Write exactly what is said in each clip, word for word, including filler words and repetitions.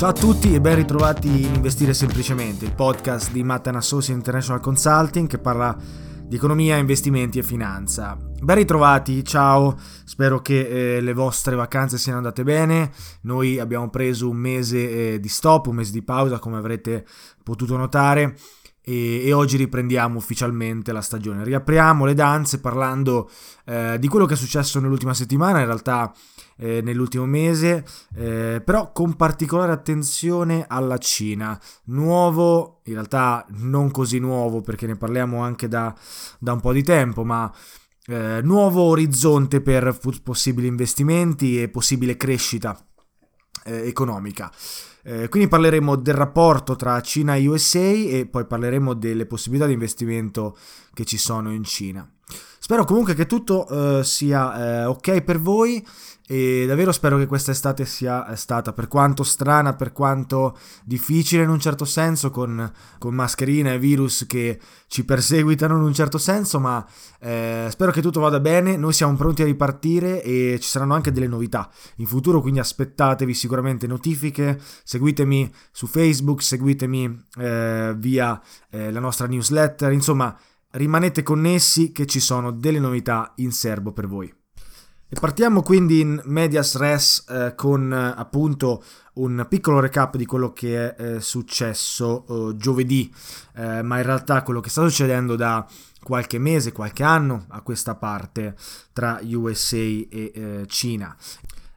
Ciao a tutti e ben ritrovati in Investire Semplicemente, il podcast di M and A Associates International Consulting che parla di economia, investimenti e finanza. Ben ritrovati, ciao, spero che eh, le vostre vacanze siano andate bene. Noi abbiamo preso un mese eh, di stop, un mese di pausa, come avrete potuto notare, e, e oggi riprendiamo ufficialmente la stagione. Riapriamo le danze parlando eh, di quello che è successo nell'ultima settimana, in realtà eh, nell'ultimo mese, eh, però con particolare attenzione alla Cina. Nuovo, in realtà non così nuovo perché ne parliamo anche da, da un po' di tempo, ma eh, nuovo orizzonte per possibili investimenti e possibile crescita eh, economica. Eh, quindi parleremo del rapporto tra Cina e U S A e poi parleremo delle possibilità di investimento che ci sono in Cina. Spero comunque che tutto eh, sia eh, ok per voi e davvero spero che questa estate sia stata, per quanto strana, per quanto difficile in un certo senso, con, con mascherina e virus che ci perseguitano in un certo senso, ma eh, spero che tutto vada bene. Noi siamo pronti a ripartire e ci saranno anche delle novità in futuro, quindi aspettatevi sicuramente notifiche, seguitemi su Facebook, seguitemi eh, via eh, la nostra newsletter, insomma... rimanete connessi che ci sono delle novità in serbo per voi. E partiamo quindi in medias res eh, con eh, appunto un piccolo recap di quello che è eh, successo eh, giovedì, eh, ma in realtà quello che sta succedendo da qualche mese, qualche anno a questa parte tra U S A e eh, Cina.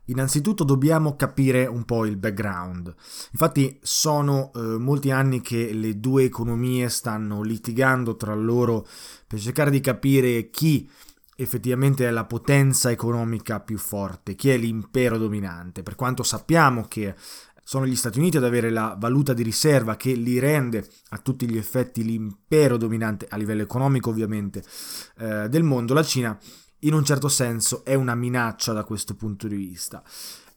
Innanzitutto dobbiamo capire un po' il background. Infatti sono eh, molti anni che le due economie stanno litigando tra loro per cercare di capire chi effettivamente è la potenza economica più forte, chi è l'impero dominante. Per quanto sappiamo che sono gli Stati Uniti ad avere la valuta di riserva che li rende a tutti gli effetti l'impero dominante, a livello economico ovviamente, eh, del mondo, la Cina in un certo senso è una minaccia da questo punto di vista.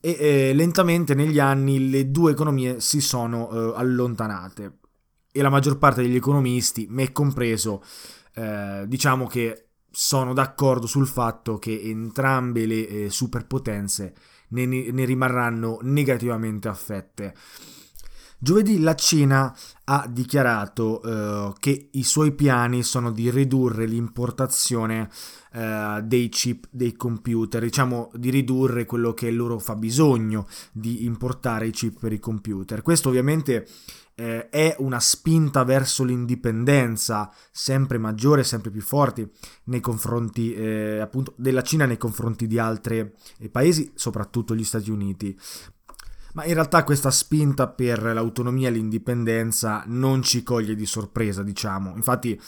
E eh, lentamente negli anni le due economie si sono eh, allontanate. e la maggior parte degli economisti, me compreso, eh, diciamo che sono d'accordo sul fatto che entrambe le eh, superpotenze ne, ne rimarranno negativamente affette. Giovedì la Cina ha dichiarato eh, che i suoi piani sono di ridurre l'importazione eh, dei chip, dei computer, diciamo di ridurre quello che è il loro fabbisogno di importare i chip per i computer. Questo ovviamente eh, è una spinta verso l'indipendenza sempre maggiore, sempre più forte nei confronti eh, appunto della Cina nei confronti di altri paesi, soprattutto gli Stati Uniti. Ma in realtà questa spinta per l'autonomia e l'indipendenza non ci coglie di sorpresa, diciamo. Infatti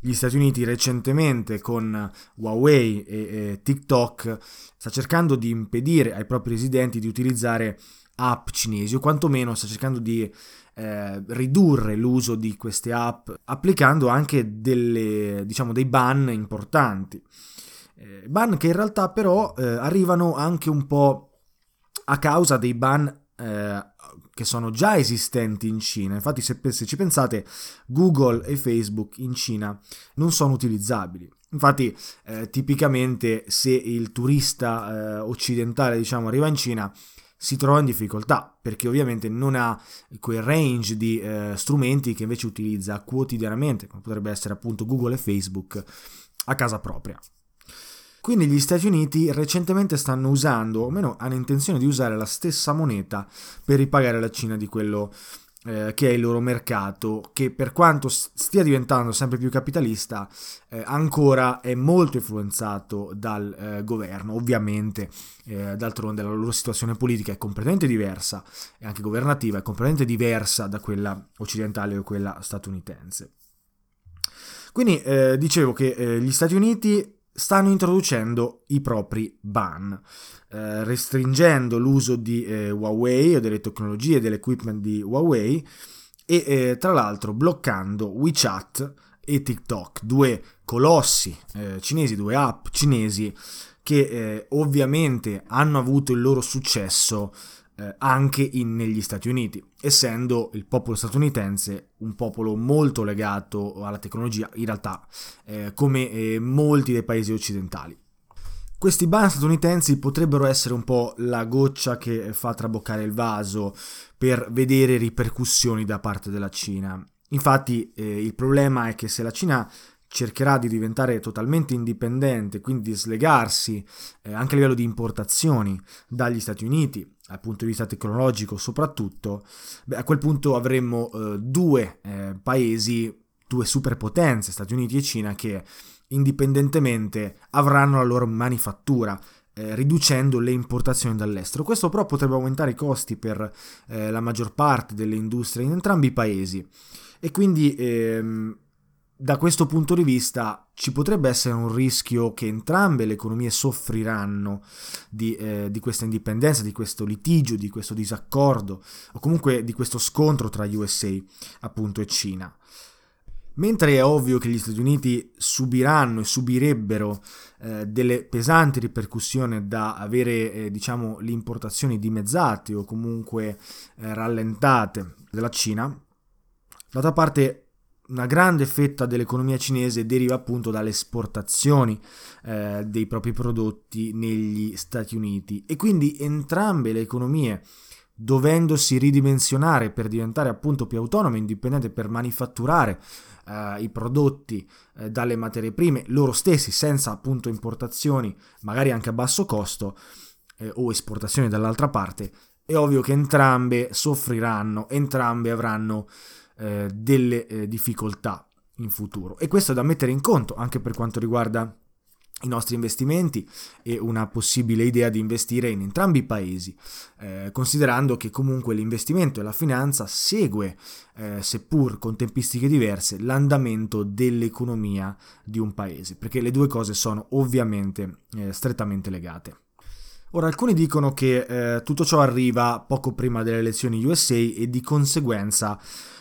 gli Stati Uniti recentemente con Huawei e, e TikTok sta cercando di impedire ai propri residenti di utilizzare app cinesi, o quantomeno sta cercando di eh, ridurre l'uso di queste app, applicando anche delle, diciamo, dei ban importanti. Eh, ban che in realtà però eh, arrivano anche un po' a causa dei ban eh, che sono già esistenti in Cina. Infatti se, se ci pensate, Google e Facebook in Cina non sono utilizzabili. Infatti eh, tipicamente se il turista eh, occidentale, diciamo, arriva in Cina, si trova in difficoltà, perché ovviamente non ha quel range di eh, strumenti che invece utilizza quotidianamente, come potrebbe essere appunto Google e Facebook, a casa propria. Quindi gli Stati Uniti recentemente stanno usando, o meno hanno intenzione di usare, la stessa moneta per ripagare la Cina di quello eh, che è il loro mercato, che per quanto stia diventando sempre più capitalista, eh, ancora è molto influenzato dal eh, governo. Ovviamente, eh, d'altronde la loro situazione politica è completamente diversa, e anche governativa è completamente diversa da quella occidentale o quella statunitense. Quindi eh, dicevo che eh, gli Stati Uniti stanno introducendo i propri ban, eh, restringendo l'uso di eh, Huawei o delle tecnologie e dell'equipment di Huawei e eh, tra l'altro bloccando WeChat e TikTok, due colossi eh, cinesi, due app cinesi che eh, ovviamente hanno avuto il loro successo eh, anche in, negli Stati Uniti, essendo il popolo statunitense un popolo molto legato alla tecnologia, in realtà eh, come eh, molti dei paesi occidentali. Questi ban statunitensi potrebbero essere un po' la goccia che fa traboccare il vaso per vedere ripercussioni da parte della Cina. Infatti eh, il problema è che se la Cina cercherà di diventare totalmente indipendente, quindi di slegarsi eh, anche a livello di importazioni dagli Stati Uniti, dal punto di vista tecnologico soprattutto, beh, a quel punto avremmo eh, due eh, paesi, due superpotenze, Stati Uniti e Cina, che indipendentemente avranno la loro manifattura, eh, riducendo le importazioni dall'estero. Questo però potrebbe aumentare i costi per eh, la maggior parte delle industrie in entrambi i paesi, e quindi ehm, da questo punto di vista ci potrebbe essere un rischio che entrambe le economie soffriranno di, eh, di questa indipendenza, di questo litigio, di questo disaccordo, o comunque di questo scontro tra U S A appunto e Cina. Mentre è ovvio che gli Stati Uniti subiranno e subirebbero eh, delle pesanti ripercussioni da avere eh, diciamo le importazioni dimezzate o comunque eh, rallentate dalla Cina, d'altra parte una grande fetta dell'economia cinese deriva appunto dalle esportazioni eh, dei propri prodotti negli Stati Uniti, e quindi entrambe le economie, dovendosi ridimensionare per diventare appunto più autonome e indipendente, per manifatturare eh, i prodotti eh, dalle materie prime loro stessi, senza appunto importazioni magari anche a basso costo eh, o esportazioni dall'altra parte, è ovvio che entrambe soffriranno, entrambe avranno Eh, delle eh, difficoltà in futuro, e questo è da mettere in conto anche per quanto riguarda i nostri investimenti e una possibile idea di investire in entrambi i paesi, eh, considerando che comunque l'investimento e la finanza segue, eh, seppur con tempistiche diverse, l'andamento dell'economia di un paese, perché le due cose sono ovviamente eh, strettamente legate. Ora, alcuni dicono che eh, tutto ciò arriva poco prima delle elezioni U S A e di conseguenza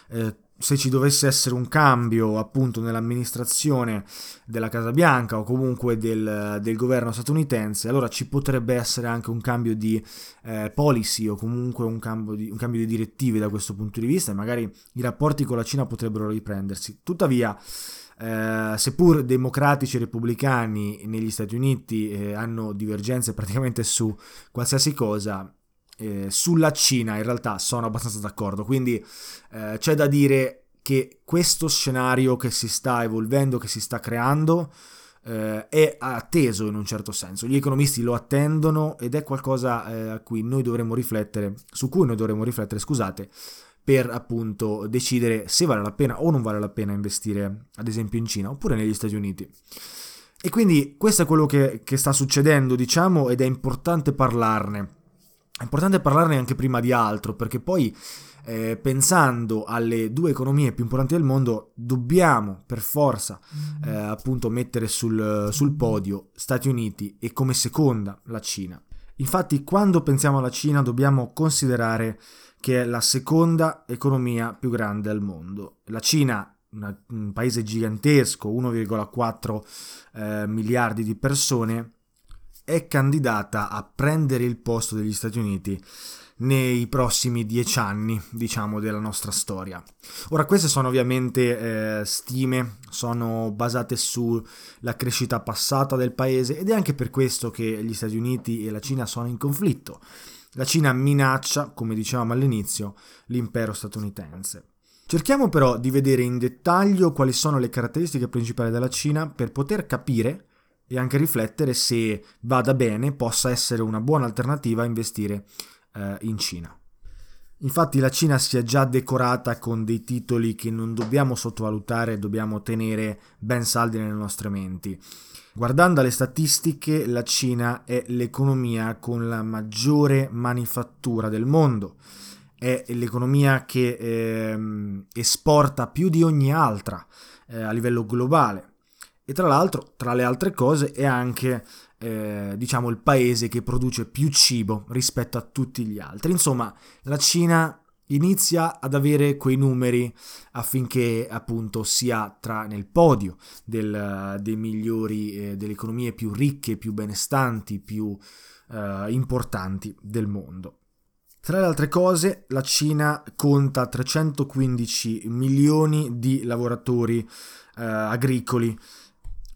eh, se ci dovesse essere un cambio appunto nell'amministrazione della Casa Bianca o comunque del, del governo statunitense, allora ci potrebbe essere anche un cambio di eh, policy o comunque un cambio di, un cambio di direttive da questo punto di vista, e magari i rapporti con la Cina potrebbero riprendersi. Tuttavia, Eh, seppur democratici e repubblicani negli Stati Uniti eh, hanno divergenze praticamente su qualsiasi cosa, eh, sulla Cina in realtà sono abbastanza d'accordo, quindi eh, c'è da dire che questo scenario che si sta evolvendo, che si sta creando, eh, è atteso in un certo senso, gli economisti lo attendono ed è qualcosa eh, a cui noi dovremmo riflettere, su cui noi dovremmo riflettere, scusate, per appunto decidere se vale la pena o non vale la pena investire ad esempio in Cina oppure negli Stati Uniti. E quindi questo è quello che, che sta succedendo, diciamo, ed è importante parlarne. È importante parlarne anche prima di altro, perché poi eh, pensando alle due economie più importanti del mondo dobbiamo per forza eh, appunto mettere sul, sul podio Stati Uniti e come seconda la Cina. Infatti quando pensiamo alla Cina dobbiamo considerare che è la seconda economia più grande al mondo. La Cina, un paese gigantesco, uno virgola quattro eh, miliardi di persone, è candidata a prendere il posto degli Stati Uniti nei prossimi dieci anni, diciamo, della nostra storia. Ora, queste sono ovviamente eh, stime, sono basate sulla crescita passata del paese ed è anche per questo che gli Stati Uniti e la Cina sono in conflitto. La Cina minaccia, come dicevamo all'inizio, l'impero statunitense. Cerchiamo però di vedere in dettaglio quali sono le caratteristiche principali della Cina per poter capire e anche riflettere se vada bene, possa essere una buona alternativa a investire eh, in Cina. Infatti la Cina si è già decorata con dei titoli che non dobbiamo sottovalutare, dobbiamo tenere ben saldi nelle nostre menti. Guardando alle statistiche, la Cina è l'economia con la maggiore manifattura del mondo, è l'economia che eh, esporta più di ogni altra eh, a livello globale e tra l'altro, tra le altre cose, è anche eh, diciamo il paese che produce più cibo rispetto a tutti gli altri. Insomma, la Cina inizia ad avere quei numeri affinché appunto sia tra nel podio del, dei migliori, eh, delle economie più ricche, più benestanti, più eh, importanti del mondo. Tra le altre cose, la Cina conta trecentoquindici milioni di lavoratori eh, agricoli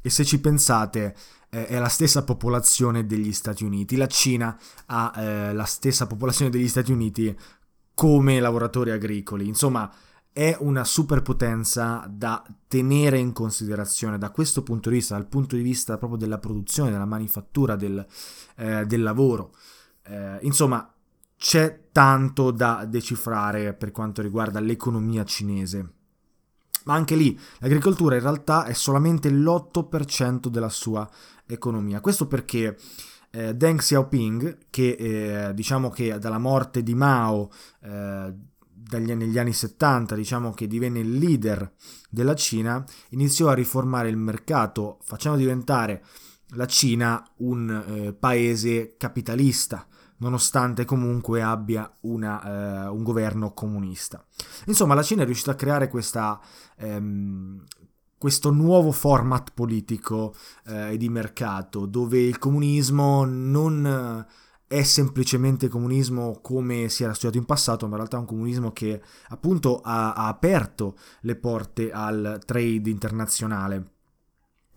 e se ci pensate è la stessa popolazione degli Stati Uniti. La Cina ha eh, la stessa popolazione degli Stati Uniti come lavoratori agricoli. Insomma, è una superpotenza da tenere in considerazione da questo punto di vista, dal punto di vista proprio della produzione, della manifattura, del, eh, del lavoro. Eh, insomma, c'è tanto da decifrare per quanto riguarda l'economia cinese. Ma anche lì, l'agricoltura in realtà è solamente l'otto per cento della sua economia. Questo perché eh, Deng Xiaoping, che eh, diciamo che dalla morte di Mao eh, dagli, negli anni settanta, diciamo che divenne il leader della Cina, iniziò a riformare il mercato facendo diventare la Cina un eh, paese capitalista, nonostante comunque abbia una, eh, un governo comunista. Insomma, la Cina è riuscita a creare questa, ehm, questo nuovo format politico eh, e di mercato, dove il comunismo non è semplicemente comunismo come si era studiato in passato, ma in realtà è un comunismo che appunto ha, ha aperto le porte al trade internazionale.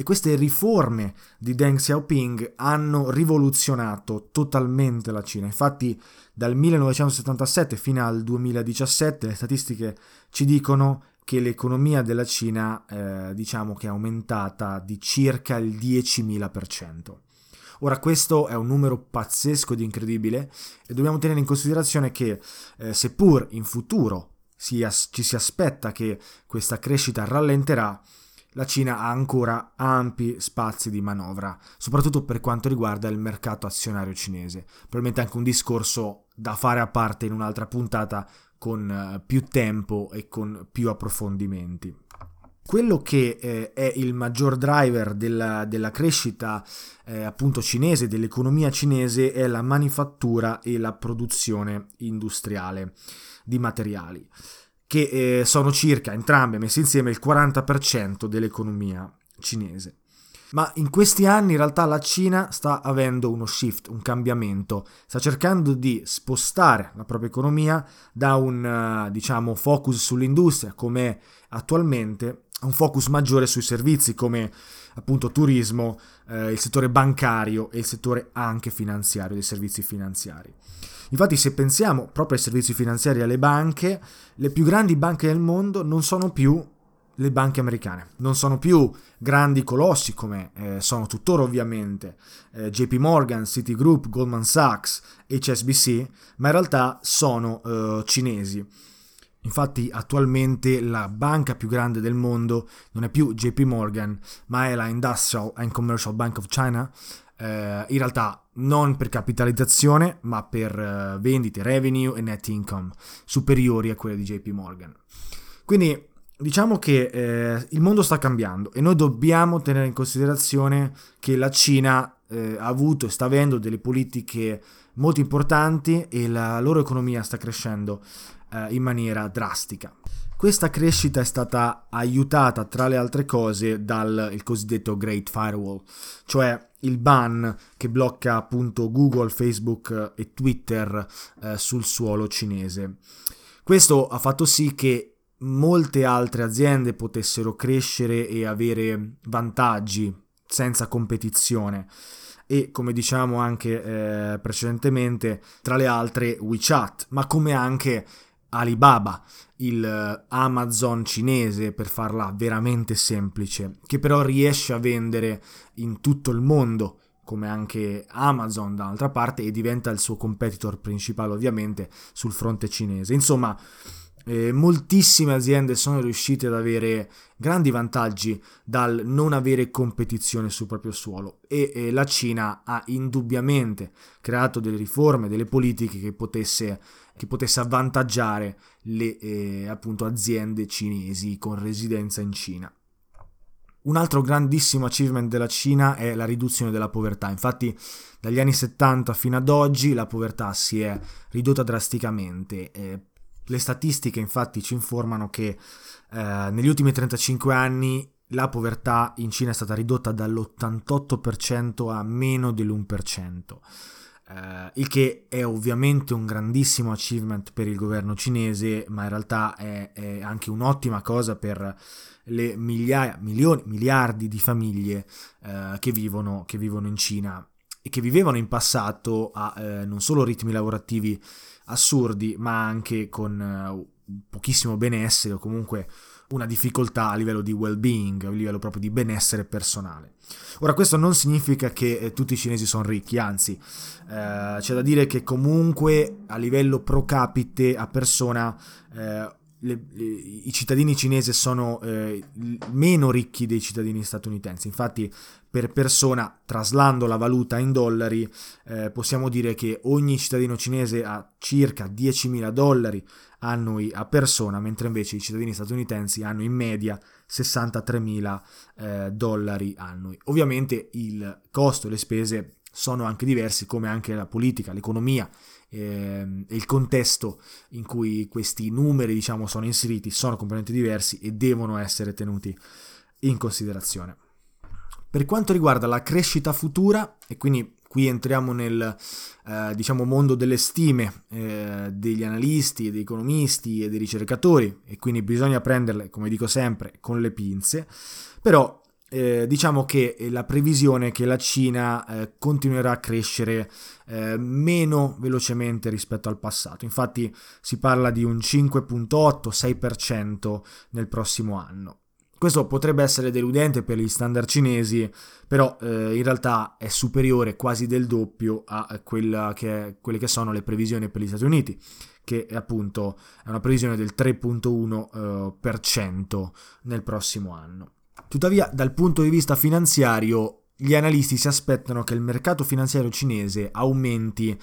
E queste riforme di Deng Xiaoping hanno rivoluzionato totalmente la Cina. Infatti dal millenovecentosettantasette fino al duemiladiciassette le statistiche ci dicono che l'economia della Cina eh, diciamo che è aumentata di circa il diecimila per cento. Ora, questo è un numero pazzesco ed incredibile e dobbiamo tenere in considerazione che eh, seppur in futuro si as- ci si aspetta che questa crescita rallenterà, la Cina ha ancora ampi spazi di manovra, soprattutto per quanto riguarda il mercato azionario cinese. Probabilmente anche un discorso da fare a parte in un'altra puntata con più tempo e con più approfondimenti. Quello che eh, è il maggior driver della, della crescita eh, appunto cinese, dell'economia cinese, è la manifattura e la produzione industriale di materiali, che eh, sono circa, entrambe messe insieme, il quaranta per cento dell'economia cinese. Ma in questi anni in realtà la Cina sta avendo uno shift, un cambiamento, sta cercando di spostare la propria economia da un diciamo focus sull'industria come attualmente a un focus maggiore sui servizi come appunto turismo, eh, il settore bancario e il settore anche finanziario, dei servizi finanziari. Infatti se pensiamo proprio ai servizi finanziari e alle banche, le più grandi banche del mondo non sono più le banche americane, non sono più grandi colossi come eh, sono tuttora ovviamente eh, J P Morgan, Citigroup, Goldman Sachs, H S B C, ma in realtà sono eh, cinesi. Infatti attualmente la banca più grande del mondo non è più J P Morgan, ma è la Industrial and Commercial Bank of China, eh, in realtà non per capitalizzazione ma per eh, vendite, revenue e net income superiori a quelle di J P Morgan. Quindi diciamo che eh, il mondo sta cambiando e noi dobbiamo tenere in considerazione che la Cina eh, ha avuto e sta avendo delle politiche molto importanti e la loro economia sta crescendo eh, in maniera drastica. Questa crescita è stata aiutata, tra le altre cose, dal il cosiddetto Great Firewall, cioè il ban che blocca appunto Google, Facebook e Twitter eh, sul suolo cinese. Questo ha fatto sì che molte altre aziende potessero crescere e avere vantaggi senza competizione e, come diciamo anche eh, precedentemente, tra le altre WeChat, ma come anche Alibaba, il Amazon cinese per farla veramente semplice, che però riesce a vendere in tutto il mondo come anche Amazon dall'altra parte e diventa il suo competitor principale ovviamente sul fronte cinese. Insomma, Eh, moltissime aziende sono riuscite ad avere grandi vantaggi dal non avere competizione sul proprio suolo e eh, la Cina ha indubbiamente creato delle riforme, delle politiche che potesse, che potesse avvantaggiare le eh, appunto aziende cinesi con residenza in Cina. Un altro grandissimo achievement della Cina è la riduzione della povertà. Infatti dagli anni settanta fino ad oggi la povertà si è ridotta drasticamente. eh, Le statistiche infatti ci informano che eh, negli ultimi trentacinque anni la povertà in Cina è stata ridotta dall'ottantotto per cento a meno dell'uno per cento, eh, il che è ovviamente un grandissimo achievement per il governo cinese, ma in realtà è, è anche un'ottima cosa per le migliaia, milioni, miliardi di famiglie eh, che vivono, che vivono in Cina e che vivevano in passato a eh, non solo ritmi lavorativi assurdi, ma anche con eh, pochissimo benessere o comunque una difficoltà a livello di well-being, a livello proprio di benessere personale. Ora, questo non significa che eh, tutti i cinesi sono ricchi, anzi, eh, c'è da dire che comunque a livello pro capite a persona eh, Le, le, i cittadini cinesi sono eh, meno ricchi dei cittadini statunitensi. Infatti per persona, traslando la valuta in dollari, eh, possiamo dire che ogni cittadino cinese ha circa diecimila dollari annui a persona, mentre invece i cittadini statunitensi hanno in media sessantatremila eh, dollari annui. Ovviamente il costo e le spese sono anche diversi, come anche la politica, l'economia e il contesto in cui questi numeri diciamo sono inseriti sono componenti diversi e devono essere tenuti in considerazione. Per quanto riguarda la crescita futura, e quindi qui entriamo nel eh, diciamo mondo delle stime eh, degli analisti, degli economisti e dei ricercatori, e quindi bisogna prenderle, come dico sempre, con le pinze, però Eh, diciamo che la previsione è che la Cina eh, continuerà a crescere eh, meno velocemente rispetto al passato. Infatti si parla di un cinque virgola otto sei per cento nel prossimo anno. Questo potrebbe essere deludente per gli standard cinesi, però eh, in realtà è superiore quasi del doppio a quella che è, quelle che sono le previsioni per gli Stati Uniti, che è appunto è una previsione del tre virgola uno per cento eh, nel prossimo anno. Tuttavia, dal punto di vista finanziario, gli analisti si aspettano che il mercato finanziario cinese aumenti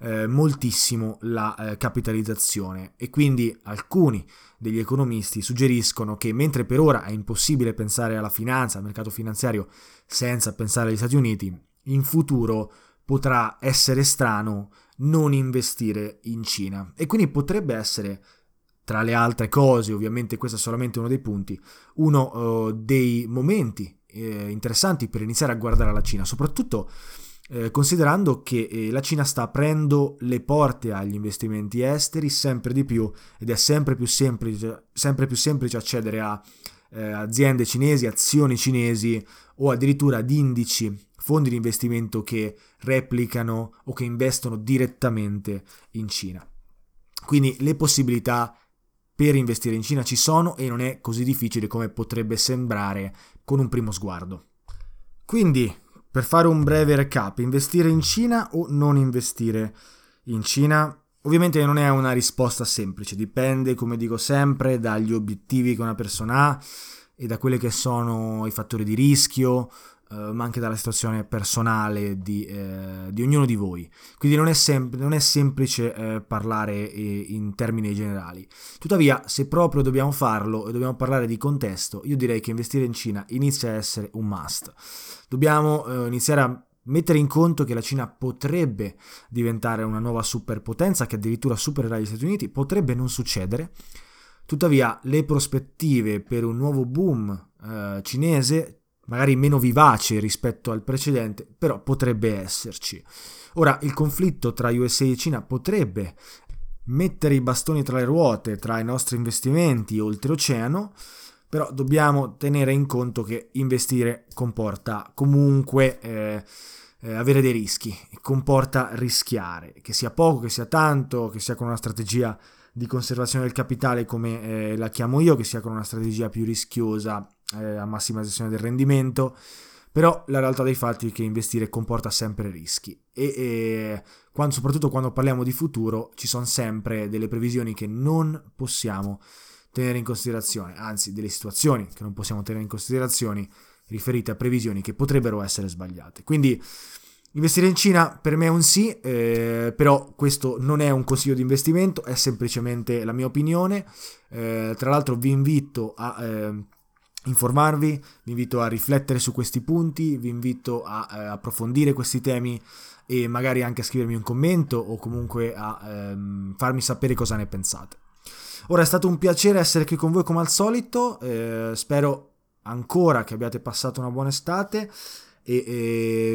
eh, moltissimo la eh, capitalizzazione e quindi alcuni degli economisti suggeriscono che, mentre per ora è impossibile pensare alla finanza, al mercato finanziario, senza pensare agli Stati Uniti, in futuro potrà essere strano non investire in Cina e quindi potrebbe essere tra le altre cose, ovviamente questo è solamente uno dei punti, uno eh, dei momenti eh, interessanti per iniziare a guardare alla Cina, soprattutto eh, considerando che eh, la Cina sta aprendo le porte agli investimenti esteri sempre di più ed è sempre più semplice, sempre più semplice accedere a eh, aziende cinesi, azioni cinesi o addirittura ad indici, fondi di investimento che replicano o che investono direttamente in Cina. Quindi le possibilità per investire in Cina ci sono e non è così difficile come potrebbe sembrare con un primo sguardo. Quindi, per fare un breve recap, investire in Cina o non investire in Cina? Ovviamente non è una risposta semplice, dipende, come dico sempre, dagli obiettivi che una persona ha e da quelli che sono i fattori di rischio, ma anche dalla situazione personale di, eh, di ognuno di voi. Quindi non è, sem- non è semplice eh, parlare eh, in termini generali. Tuttavia, se proprio dobbiamo farlo e dobbiamo parlare di contesto, io direi che investire in Cina inizia a essere un must. Dobbiamo eh, iniziare a mettere in conto che la Cina potrebbe diventare una nuova superpotenza che addirittura supererà gli Stati Uniti, potrebbe non succedere. Tuttavia, le prospettive per un nuovo boom eh, cinese, magari meno vivace rispetto al precedente, però potrebbe esserci. Ora, il conflitto tra U S A e Cina potrebbe mettere i bastoni tra le ruote, tra i nostri investimenti oltreoceano, però dobbiamo tenere in conto che investire comporta comunque eh, eh, avere dei rischi, comporta rischiare, che sia poco, che sia tanto, che sia con una strategia di conservazione del capitale come eh, la chiamo io, che sia con una strategia più rischiosa, Eh, a massimizzazione del rendimento, però la realtà dei fatti è che investire comporta sempre rischi e, e quando, soprattutto quando parliamo di futuro, ci sono sempre delle previsioni che non possiamo tenere in considerazione, anzi delle situazioni che non possiamo tenere in considerazione riferite a previsioni che potrebbero essere sbagliate. Quindi investire in Cina per me è un sì, eh, però questo non è un consiglio di investimento, è semplicemente la mia opinione. Eh, tra l'altro vi invito a eh, informarvi, vi invito a riflettere su questi punti, vi invito a eh, approfondire questi temi e magari anche a scrivermi un commento o comunque a ehm, farmi sapere cosa ne pensate. Ora, è stato un piacere essere qui con voi come al solito, eh, spero ancora che abbiate passato una buona estate e,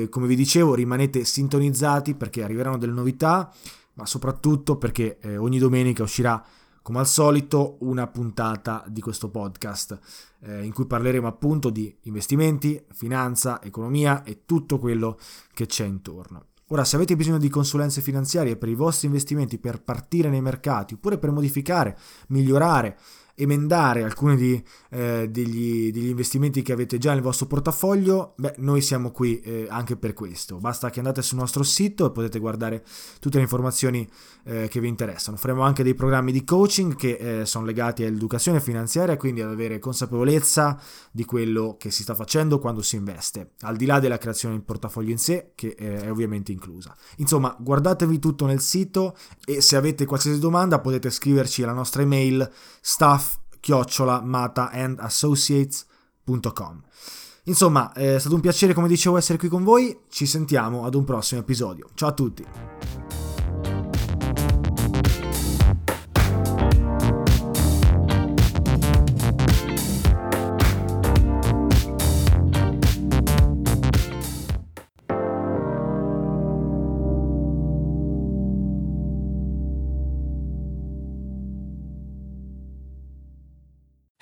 e come vi dicevo, rimanete sintonizzati perché arriveranno delle novità, ma soprattutto perché eh, ogni domenica uscirà come al solito una puntata di questo podcast eh, in cui parleremo appunto di investimenti, finanza, economia e tutto quello che c'è intorno. Ora, se avete bisogno di consulenze finanziarie per i vostri investimenti, per partire nei mercati oppure per modificare, migliorare, emendare alcuni di, eh, degli, degli investimenti che avete già nel vostro portafoglio, beh, noi siamo qui eh, anche per questo. Basta che andate sul nostro sito e potete guardare tutte le informazioni eh, che vi interessano. Faremo anche dei programmi di coaching che eh, sono legati all'educazione finanziaria, quindi ad avere consapevolezza di quello che si sta facendo quando si investe, al di là della creazione del portafoglio in sé, che eh, è ovviamente inclusa. Insomma, guardatevi tutto nel sito e se avete qualsiasi domanda potete scriverci alla nostra email staff chiocciola mata and associates punto com. Insomma, è stato un piacere, come dicevo, essere qui con voi. Ci sentiamo ad un prossimo episodio. Ciao a tutti.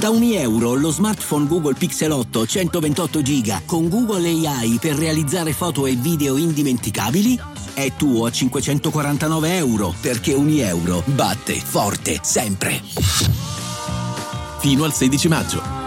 Da Unieuro lo smartphone Google Pixel otto centoventotto giga con Google A I per realizzare foto e video indimenticabili è tuo a cinquecentoquarantanove euro, perché Unieuro batte forte sempre. Fino al sedici maggio.